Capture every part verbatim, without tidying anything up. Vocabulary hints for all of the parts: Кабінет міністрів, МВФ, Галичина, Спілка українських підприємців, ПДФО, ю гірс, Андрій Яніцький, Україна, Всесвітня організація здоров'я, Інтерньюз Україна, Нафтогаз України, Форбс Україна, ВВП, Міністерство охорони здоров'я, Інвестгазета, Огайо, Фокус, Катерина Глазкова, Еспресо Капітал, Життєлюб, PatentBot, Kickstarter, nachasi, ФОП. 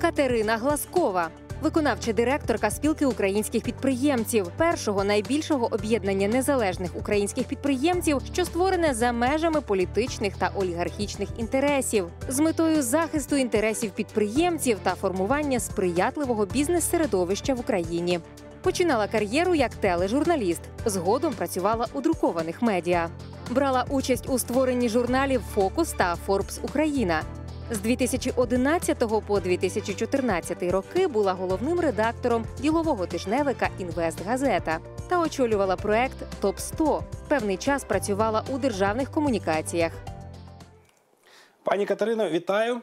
Катерина Глазкова, виконавча директорка Спілки українських підприємців, першого найбільшого об'єднання незалежних українських підприємців, що створене за межами політичних та олігархічних інтересів, з метою захисту інтересів підприємців та формування сприятливого бізнес-середовища в Україні. Починала кар'єру як тележурналіст, згодом працювала у друкованих медіа. Брала участь у створенні журналів «Фокус» та «Форбс Україна». З дві тисячі одинадцятого по дві тисячі чотирнадцятий роки була головним редактором ділового тижневика «Інвестгазета» та очолювала проект «Топ сто». Певний час працювала у державних комунікаціях. Пані Катерино, вітаю.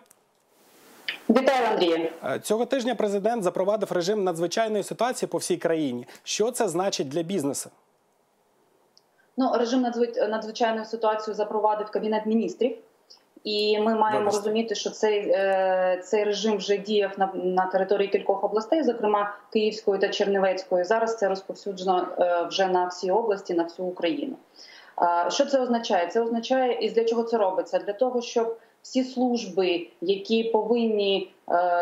Вітаю, Андрію. Цього тижня президент запровадив режим надзвичайної ситуації по всій країні. Що це значить для бізнесу? Ну, режим надзвичайної ситуації запровадив Кабінет міністрів. І ми маємо Добре. розуміти, що цей, цей режим вже діяв на, на території кількох областей, зокрема Київської та Чернівецької. Зараз це розповсюджено вже на всі області, на всю Україну. Що це означає? Це означає, і для чого це робиться? Для того, щоб всі служби, які повинні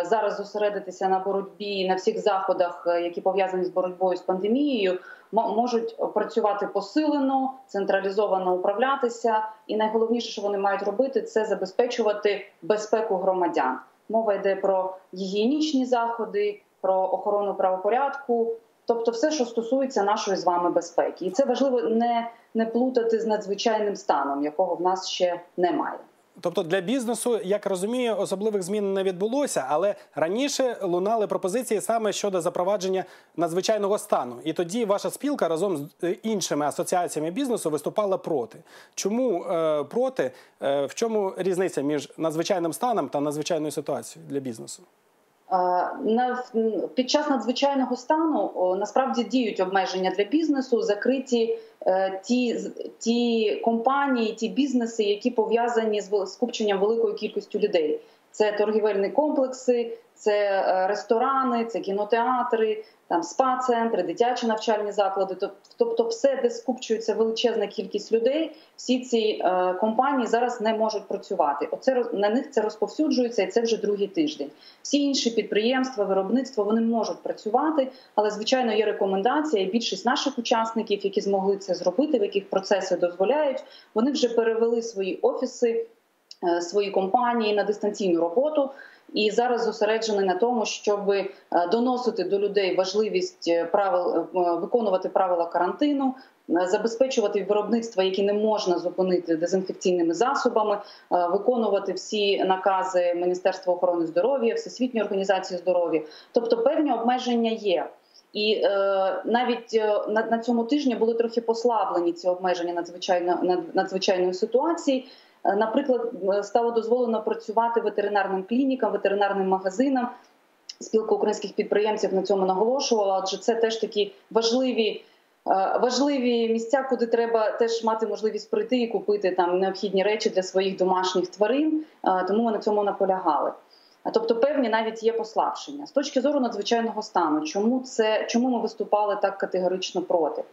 зараз зосередитися на боротьбі, на всіх заходах, які пов'язані з боротьбою з пандемією, можуть працювати посилено, централізовано управлятися. І найголовніше, що вони мають робити, це забезпечувати безпеку громадян. Мова йде про гігієнічні заходи, про охорону правопорядку, тобто все, що стосується нашої з вами безпеки. І це важливо не, не плутати з надзвичайним станом, якого в нас ще немає. Тобто для бізнесу, як розумію, особливих змін не відбулося, але раніше лунали пропозиції саме щодо запровадження надзвичайного стану. І тоді ваша спілка разом з іншими асоціаціями бізнесу виступала проти. Чому е, проти? Е, в чому різниця між надзвичайним станом та надзвичайною ситуацією для бізнесу? Під час надзвичайного стану насправді діють обмеження для бізнесу, закриті ті, ті компанії, ті бізнеси, які пов'язані з скупченням великої кількості людей. Це торгівельні комплекси, це ресторани, це кінотеатри, там спа-центри, дитячі навчальні заклади. Тобто все, де скупчується величезна кількість людей, всі ці компанії зараз не можуть працювати. Оце, на них це розповсюджується, і це вже другий тиждень. Всі інші підприємства, виробництво, вони можуть працювати, але, звичайно, є рекомендація, і більшість наших учасників, які змогли це зробити, в яких процеси дозволяють, вони вже перевели свої офіси, свої компанії на дистанційну роботу і зараз зосереджені на тому, щоб доносити до людей важливість правил, виконувати правила карантину, забезпечувати виробництва, які не можна зупинити дезінфекційними засобами, виконувати всі накази Міністерства охорони здоров'я, Всесвітньої організації здоров'я. Тобто певні обмеження є. І е, навіть е, на, на цьому тижні були трохи послаблені ці обмеження надзвичайно, над, надзвичайної ситуації. Наприклад, стало дозволено працювати ветеринарним клінікам, ветеринарним магазинам. Спілка українських підприємців на цьому наголошувала, адже це теж такі важливі, важливі місця, куди треба теж мати можливість прийти і купити там необхідні речі для своїх домашніх тварин, тому ми на цьому наполягали. Тобто певні навіть є послабшення. З точки зору надзвичайного стану, чому, це, чому ми виступали так категорично проти?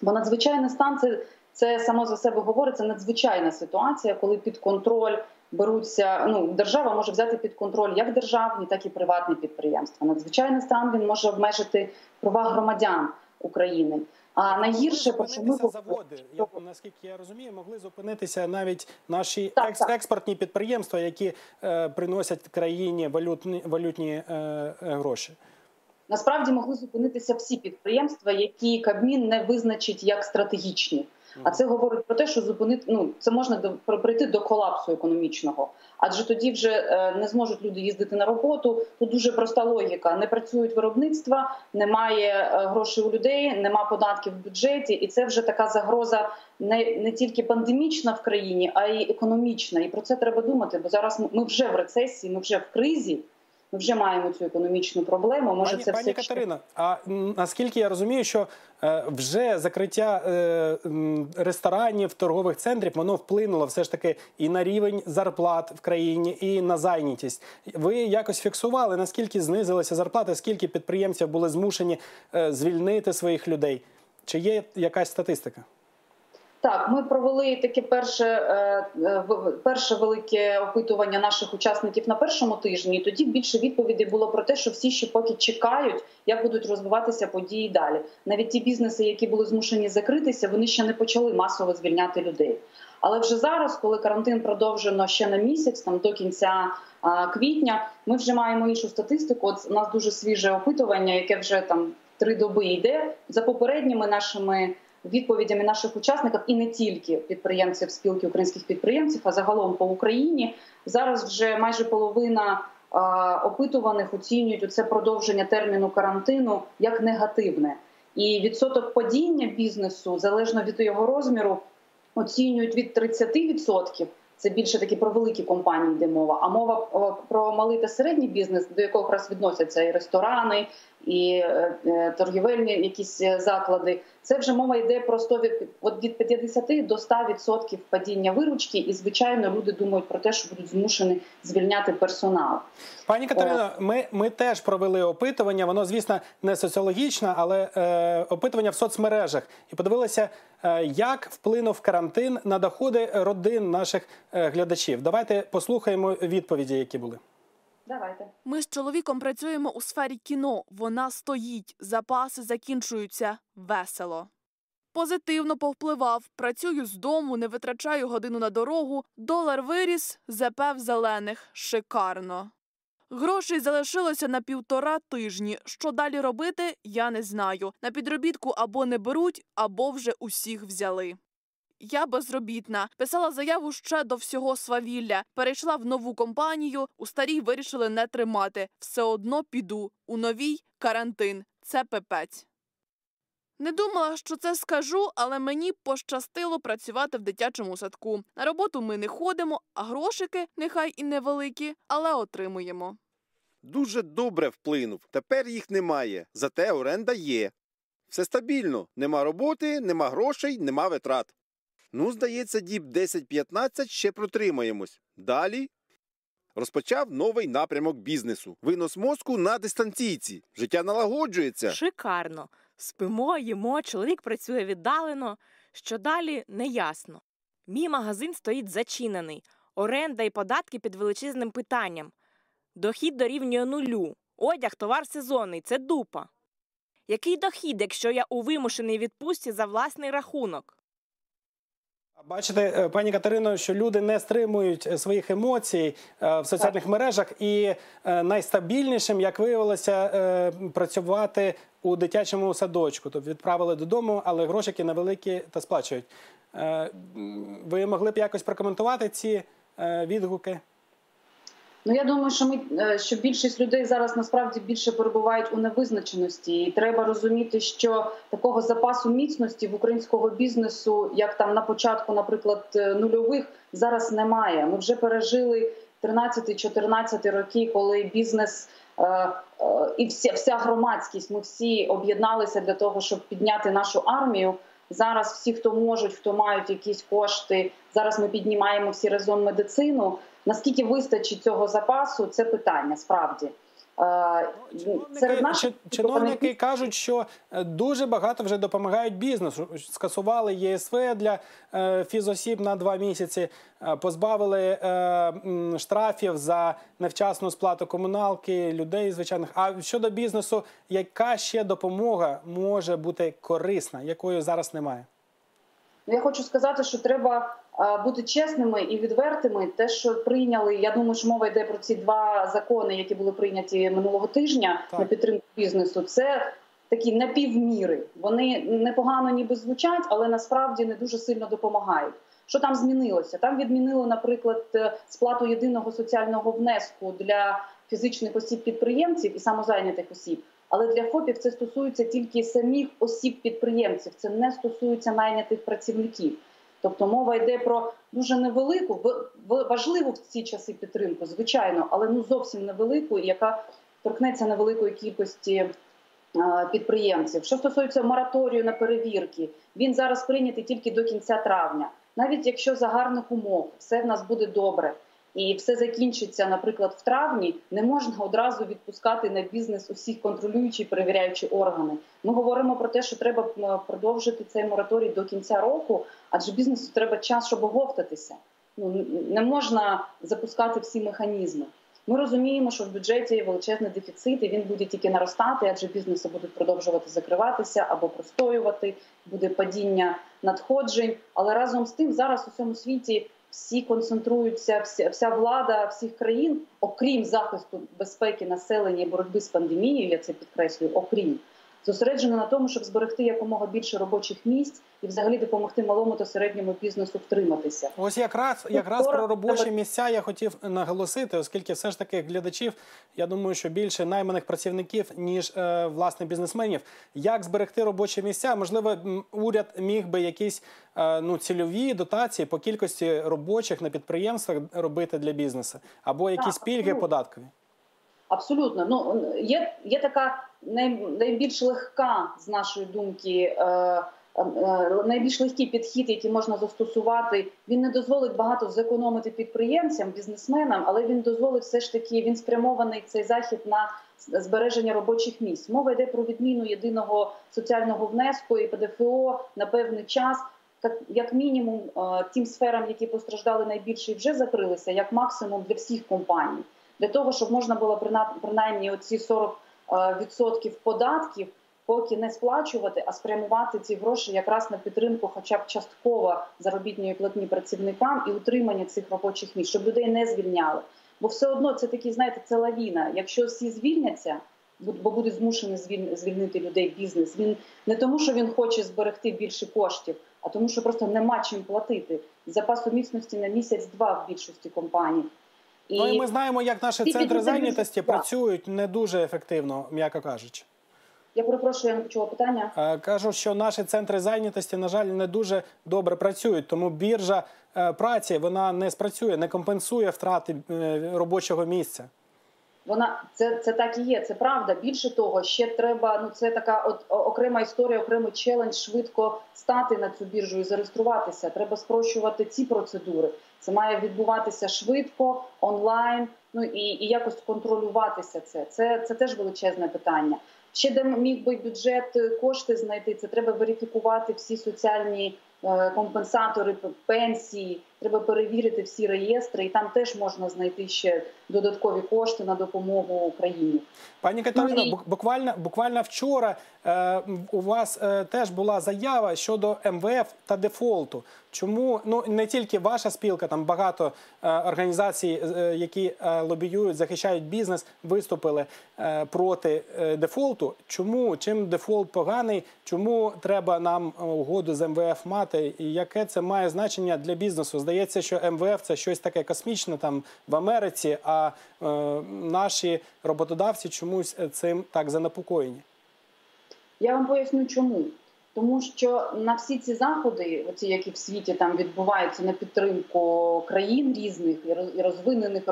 Бо надзвичайний стан – це... Це само за себе говорить, це надзвичайна ситуація, коли під контроль беруться, ну, держава може взяти під контроль як державні, так і приватні підприємства. Надзвичайний стан, він може обмежити права громадян України. А найгірше, почому заводи, я, наскільки я розумію, могли зупинитися навіть наші так, екс так. експортні підприємства, які е, приносять країні валютні, валютні е, е, гроші. Насправді могли зупинитися всі підприємства, які Кабмін не визначить як стратегічні. А це говорить про те, що зупинити, ну, це можна до, прийти до колапсу економічного. Адже тоді вже е, не зможуть люди їздити на роботу. Тут дуже проста логіка. Не працюють виробництва, немає е, грошей у людей, нема податків в бюджеті. І це вже така загроза не, не тільки пандемічна в країні, а й економічна. І про це треба думати, бо зараз ми вже в рецесії, ми вже в кризі. Ми вже маємо цю економічну проблему. Може, пані, це пані все Катерина, а наскільки я розумію, що е, вже закриття е, ресторанів, торгових центрів, воно вплинуло все ж таки і на рівень зарплат в країні, і на зайнятість. Ви якось фіксували, наскільки знизилися зарплати, скільки підприємців були змушені е, звільнити своїх людей? Чи є якась статистика? Так, ми провели таке перше, перше велике опитування наших учасників на першому тижні. І тоді більше відповідей було про те, що всі ще поки чекають, як будуть розвиватися події далі. Навіть ті бізнеси, які були змушені закритися, вони ще не почали масово звільняти людей. Але вже зараз, коли карантин продовжено ще на місяць, там до кінця квітня, ми вже маємо іншу статистику. От у нас дуже свіже опитування, яке вже там три доби йде, за попередніми нашими відповідями наших учасників, і не тільки підприємців Спілки українських підприємців, а загалом по Україні. Зараз вже майже половина а, опитуваних оцінюють це продовження терміну карантину як негативне. І відсоток падіння бізнесу, залежно від його розміру, оцінюють від тридцяти відсотків. Це більше такі про великі компанії йде мова. А мова про малий та середній бізнес, до якого якраз відносяться і ресторани, і торгівельні якісь заклади. Це вже мова йде про сто від п'ятдесяти до ста відсотків падіння виручки. І, звичайно, люди думають про те, що будуть змушені звільняти персонал. Пані Катерино, ми, ми теж провели опитування. Воно, звісно, не соціологічне, але е, опитування в соцмережах. І подивилися, е, як вплинув карантин на доходи родин наших е, глядачів. Давайте послухаємо відповіді, які були. Давайте. Ми з чоловіком працюємо у сфері кіно. Вона стоїть, запаси закінчуються. Весело. Позитивно повпливав. Працюю з дому, не витрачаю годину на дорогу. Долар виріс, зе пе в зелених. Шикарно. Грошей залишилося на півтора тижні. Що далі робити, я не знаю. На підробітку або не беруть, або вже усіх взяли. Я безробітна. Писала заяву ще до всього свавілля. Перейшла в нову компанію. У старій вирішили не тримати. Все одно піду. У новій – карантин. Це пипець. Не думала, що це скажу, але мені пощастило працювати в дитячому садку. На роботу ми не ходимо, а грошики, нехай і невеликі, але отримуємо. Дуже добре вплинув. Тепер їх немає. Зате оренда є. Все стабільно. Нема роботи, нема грошей, нема витрат. Ну, здається, діб десять-п'ятнадцять ще протримаємось. Далі розпочав новий напрямок бізнесу. Винос мозку на дистанційці. Життя налагоджується. Шикарно. Спимо, їмо, чоловік працює віддалено. Що далі – неясно. Мій магазин стоїть зачинений. Оренда і податки під величезним питанням. Дохід дорівнює нулю. Одяг – товар сезонний. Це дупа. Який дохід, якщо я у вимушеній відпустці за власний рахунок? Бачите, пані Катерино, що люди не стримують своїх емоцій в соціальних мережах. І найстабільнішим, як виявилося, працювати у дитячому садочку. Тобто відправили додому, але грошики невеликі та сплачують. Ви могли б якось прокоментувати ці відгуки? Ну, я думаю, що ми що більшість людей зараз насправді більше перебувають у невизначеності, і треба розуміти, що такого запасу міцності в українського бізнесу, як там на початку, наприклад, нульових, зараз немає. Ми вже пережили тринадцяті-чотирнадцяті роки, коли бізнес е, е, і вся, вся громадськість, ми всі об'єдналися для того, щоб підняти нашу армію. Зараз всі, хто можуть, хто мають якісь кошти, зараз ми піднімаємо всі разом медицину. Наскільки вистачить цього запасу, це питання, справді. Чиновники, Серед наших... чиновники кажуть, що дуже багато вже допомагають бізнесу. Скасували є ес ве для фізосіб на два місяці, позбавили штрафів за невчасну сплату комуналки, людей звичайних. А щодо бізнесу, яка ще допомога може бути корисна, якої зараз немає? Я хочу сказати, що треба бути чесними і відвертими. Те, що прийняли, я думаю, що мова йде про ці два закони, які були прийняті минулого тижня так. на підтримку бізнесу, це такі напівміри. Вони непогано ніби звучать, але насправді не дуже сильно допомагають. Що там змінилося? Там відмінили, наприклад, сплату єдиного соціального внеску для фізичних осіб-підприємців і самозайнятих осіб. Але для ФОПів це стосується тільки самих осіб-підприємців, це не стосується найнятих працівників. Тобто мова йде про дуже невелику, важливу в ці часи підтримку, звичайно, але ну зовсім невелику, яка торкнеться невеликої кількості підприємців. Що стосується мораторію на перевірки, він зараз прийнятий тільки до кінця травня. Навіть якщо за гарних умов все в нас буде добре, і все закінчиться, наприклад, в травні, не можна одразу відпускати на бізнес усіх контролюючі і перевіряючі органи. Ми говоримо про те, що треба продовжити цей мораторій до кінця року, адже бізнесу треба час, щоб оговтатися. Ну, не можна запускати всі механізми. Ми розуміємо, що в бюджеті є величезний дефіцит, і він буде тільки наростати, адже бізнеси будуть продовжувати закриватися або простоювати, буде падіння надходжень. Але разом з тим зараз у всьому світі всі концентруються, вся влада всіх країн, окрім захисту безпеки населення і боротьби з пандемією, я це підкреслюю, окрім, зосереджена на тому, щоб зберегти якомога більше робочих місць і взагалі допомогти малому та середньому бізнесу втриматися. Ось якраз, якраз про робочі місця я хотів наголосити, оскільки все ж таки глядачів, я думаю, що більше найманих працівників, ніж е, власне бізнесменів. Як зберегти робочі місця? Можливо, уряд міг би якісь е, ну, цільові дотації по кількості робочих на підприємствах робити для бізнесу? Або якісь так, пільги абсолютно. Податкові? Абсолютно. Ну, є, є така найбільш легка, з нашої думки, найбільш легкий підхід, який можна застосувати. Він не дозволить багато зекономити підприємцям, бізнесменам, але він дозволить все ж таки, він спрямований цей захід на збереження робочих місць. Мова йде про відміну єдиного соціального внеску і ПДФО на певний час. Як мінімум тим сферам, які постраждали найбільше і вже закрилися, як максимум для всіх компаній. Для того, щоб можна було принаймні оці сорок відсотків податків поки не сплачувати, а спрямувати ці гроші якраз на підтримку хоча б частково заробітної платні працівникам і утримання цих робочих місць, щоб людей не звільняли. Бо все одно це такі, знаєте, це лавіна. Якщо всі звільняться, бо буде змушений звільнити людей бізнес, він не тому, що він хоче зберегти більше коштів, а тому, що просто нема чим платити. Запасу міцності на місяць-два в більшості компаній. І... Ну і ми знаємо, як наші і центри зайнятості працюють не дуже ефективно, м'яко кажучи. Я перепрошую, я не почула питання. Кажу, що наші центри зайнятості, на жаль, не дуже добре працюють, тому біржа праці, вона не спрацює, не компенсує втрати робочого місця. Вона, це, це так і є, це правда. Більше того, ще треба, ну це така от, окрема історія, окремий челендж, швидко стати на цю біржу і зареєструватися. Треба спрощувати ці процедури. Це має відбуватися швидко, онлайн, ну і, і якось контролюватися це. Це, це теж величезне питання. Ще де міг би бюджет кошти знайти, це треба верифікувати всі соціальні компенсатори, пенсії, треба перевірити всі реєстри, і там теж можна знайти ще додаткові кошти на допомогу Україні. Пані Катерино, ну, і... буквально, буквально вчора е, у вас е, теж була заява щодо МВФ та дефолту. Чому, ну, не тільки ваша спілка, там багато е, організацій, е, які е, лобіюють, захищають бізнес, виступили е, проти е, дефолту. Чому? Чим дефолт поганий? Чому треба нам угоду з МВФ мати? І яке це має значення для бізнесу? Здається, що МВФ – це щось таке космічне там в Америці, а е, наші роботодавці чомусь цим так занепокоєні. Я вам поясню, чому. Тому що на всі ці заходи, оці, які в світі там відбуваються на підтримку країн різних, і розвинених, і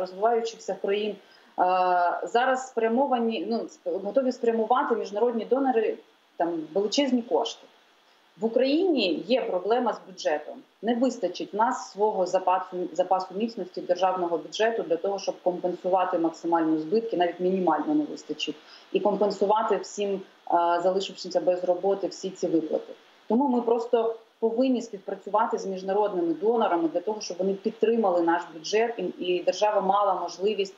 розвиваючихся країн, е, зараз спрямовані, ну, готові спрямувати міжнародні донори там величезні кошти. В Україні є проблема з бюджетом. Не вистачить в нас свого запасу, запасу міцності державного бюджету для того, щоб компенсувати максимальні збитки, навіть мінімально не вистачить, і компенсувати всім, залишившися без роботи, всі ці виплати. Тому ми просто повинні співпрацювати з міжнародними донорами для того, щоб вони підтримали наш бюджет, і держава мала можливість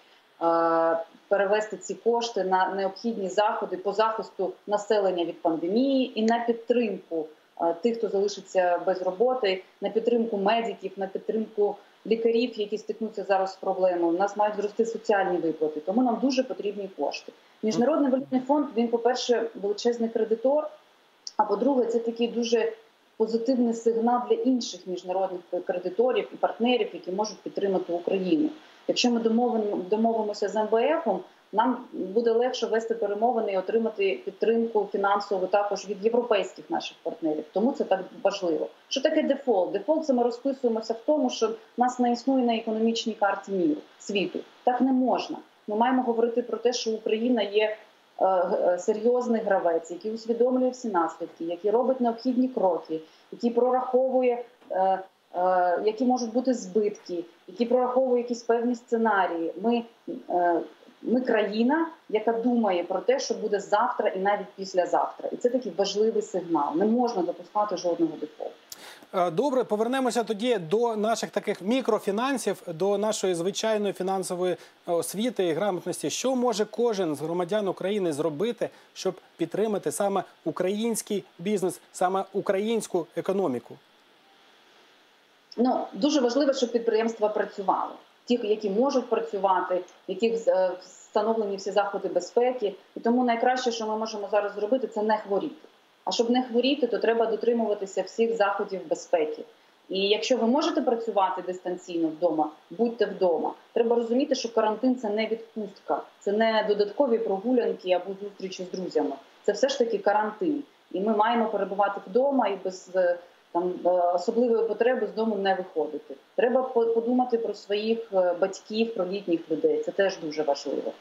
перевести ці кошти на необхідні заходи по захисту населення від пандемії і на підтримку тих, хто залишиться без роботи, на підтримку медиків, на підтримку лікарів, які стикнуться зараз з проблемою. У нас мають зрости соціальні виплати, тому нам дуже потрібні кошти. Міжнародний валютний фонд, він, по-перше, величезний кредитор, а по-друге, це такий дуже позитивний сигнал для інших міжнародних кредиторів і партнерів, які можуть підтримати Україну. Якщо ми домовимося з МВФом, нам буде легше вести перемовини і отримати підтримку фінансову також від європейських наших партнерів. Тому це так важливо. Що таке дефолт? Дефолт – це ми розписуємося в тому, що нас не існує на економічній карті міру, світу. Так не можна. Ми маємо говорити про те, що Україна є серйозний гравець, який усвідомлює всі наслідки, який робить необхідні кроки, який прораховує які можуть бути збитки, які прораховують якісь певні сценарії. Ми, ми країна, яка думає про те, що буде завтра і навіть післязавтра. І це такий важливий сигнал. Не можна допускати жодного дефолту. Добре, повернемося тоді до наших таких мікрофінансів, до нашої звичайної фінансової освіти і грамотності. Що може кожен з громадян України зробити, щоб підтримати саме український бізнес, саме українську економіку? Ну, дуже важливо, щоб підприємства працювали. Ті, які можуть працювати, які встановлені всі заходи безпеки. І тому найкраще, що ми можемо зараз зробити, це не хворіти. А щоб не хворіти, то треба дотримуватися всіх заходів безпеки. І якщо ви можете працювати дистанційно вдома, будьте вдома. Треба розуміти, що карантин – це не відпустка, це не додаткові прогулянки або зустрічі з друзями. Це все ж таки карантин. І ми маємо перебувати вдома і без там, особливої потреби з дому не виходити. Треба подумати про своїх батьків, про літніх людей. Це теж дуже важливо.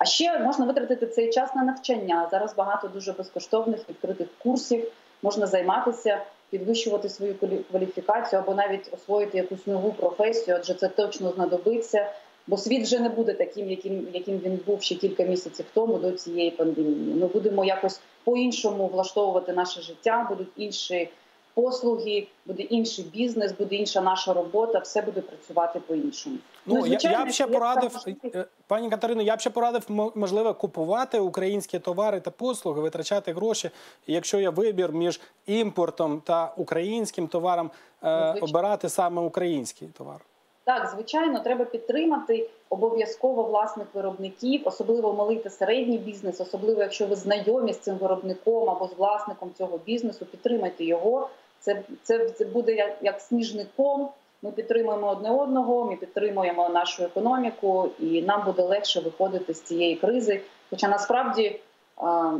А ще можна витратити цей час на навчання. Зараз багато дуже безкоштовних відкритих курсів. Можна займатися, підвищувати свою кваліфікацію або навіть освоїти якусь нову професію, адже це точно знадобиться. Бо світ вже не буде таким, яким, яким він був ще кілька місяців тому до цієї пандемії. Ми будемо якось по-іншому влаштовувати наше життя, будуть інші послуги, буде інший бізнес, буде інша наша робота, все буде працювати по-іншому. Ну, ну, я, я б ще порадив, так... пані Катерино, я б ще порадив, можливо, купувати українські товари та послуги, витрачати гроші. Якщо є вибір між імпортом та українським товаром, е, обирати саме український товар. Так, звичайно, треба підтримати обов'язково власних виробників, особливо малий та середній бізнес, особливо якщо ви знайомі з цим виробником або з власником цього бізнесу, підтримайте його. Це, це, це буде як, як сніжний ком. Ми підтримуємо одне одного, ми підтримуємо нашу економіку, і нам буде легше виходити з цієї кризи. Хоча насправді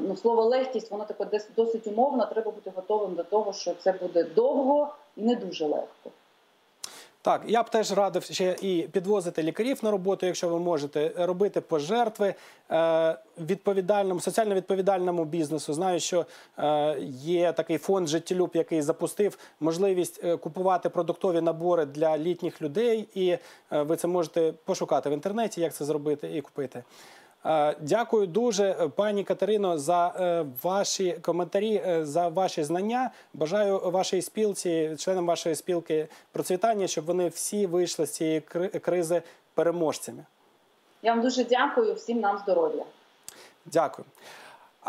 ну, слово легкість, воно таке досить умовно, треба бути готовим до того, що це буде довго і не дуже легко. Так, я б теж радив ще і підвозити лікарів на роботу, якщо ви можете, робити пожертви відповідальному, соціально відповідальному бізнесу. Знаю, що є такий фонд «Життєлюб», який запустив можливість купувати продуктові набори для літніх людей, і ви це можете пошукати в інтернеті, як це зробити і купити. Дякую дуже, пані Катерино, за ваші коментарі, за ваші знання. Бажаю вашій спілці, членам вашої спілки процвітання, щоб вони всі вийшли з цієї кризи переможцями. Я вам дуже дякую, всім нам здоров'я. Дякую.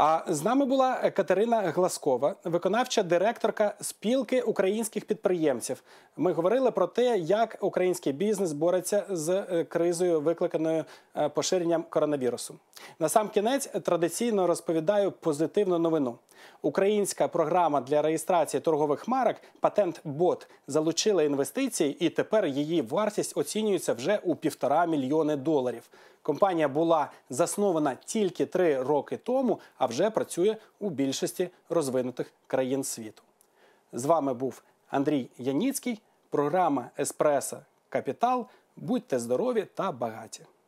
А з нами була Катерина Глазкова, виконавча директорка Спілки українських підприємців. Ми говорили про те, як український бізнес бореться з кризою, викликаною поширенням коронавірусу. Насамкінець традиційно розповідаю позитивну новину. Українська програма для реєстрації торгових марок PatentBot залучила інвестиції, і тепер її вартість оцінюється вже у півтора мільйони доларів. Компанія була заснована тільки три роки тому, а вже працює у більшості розвинутих країн світу. З вами був Андрій Яніцький, програма «Еспресо Капітал». Будьте здорові та багаті!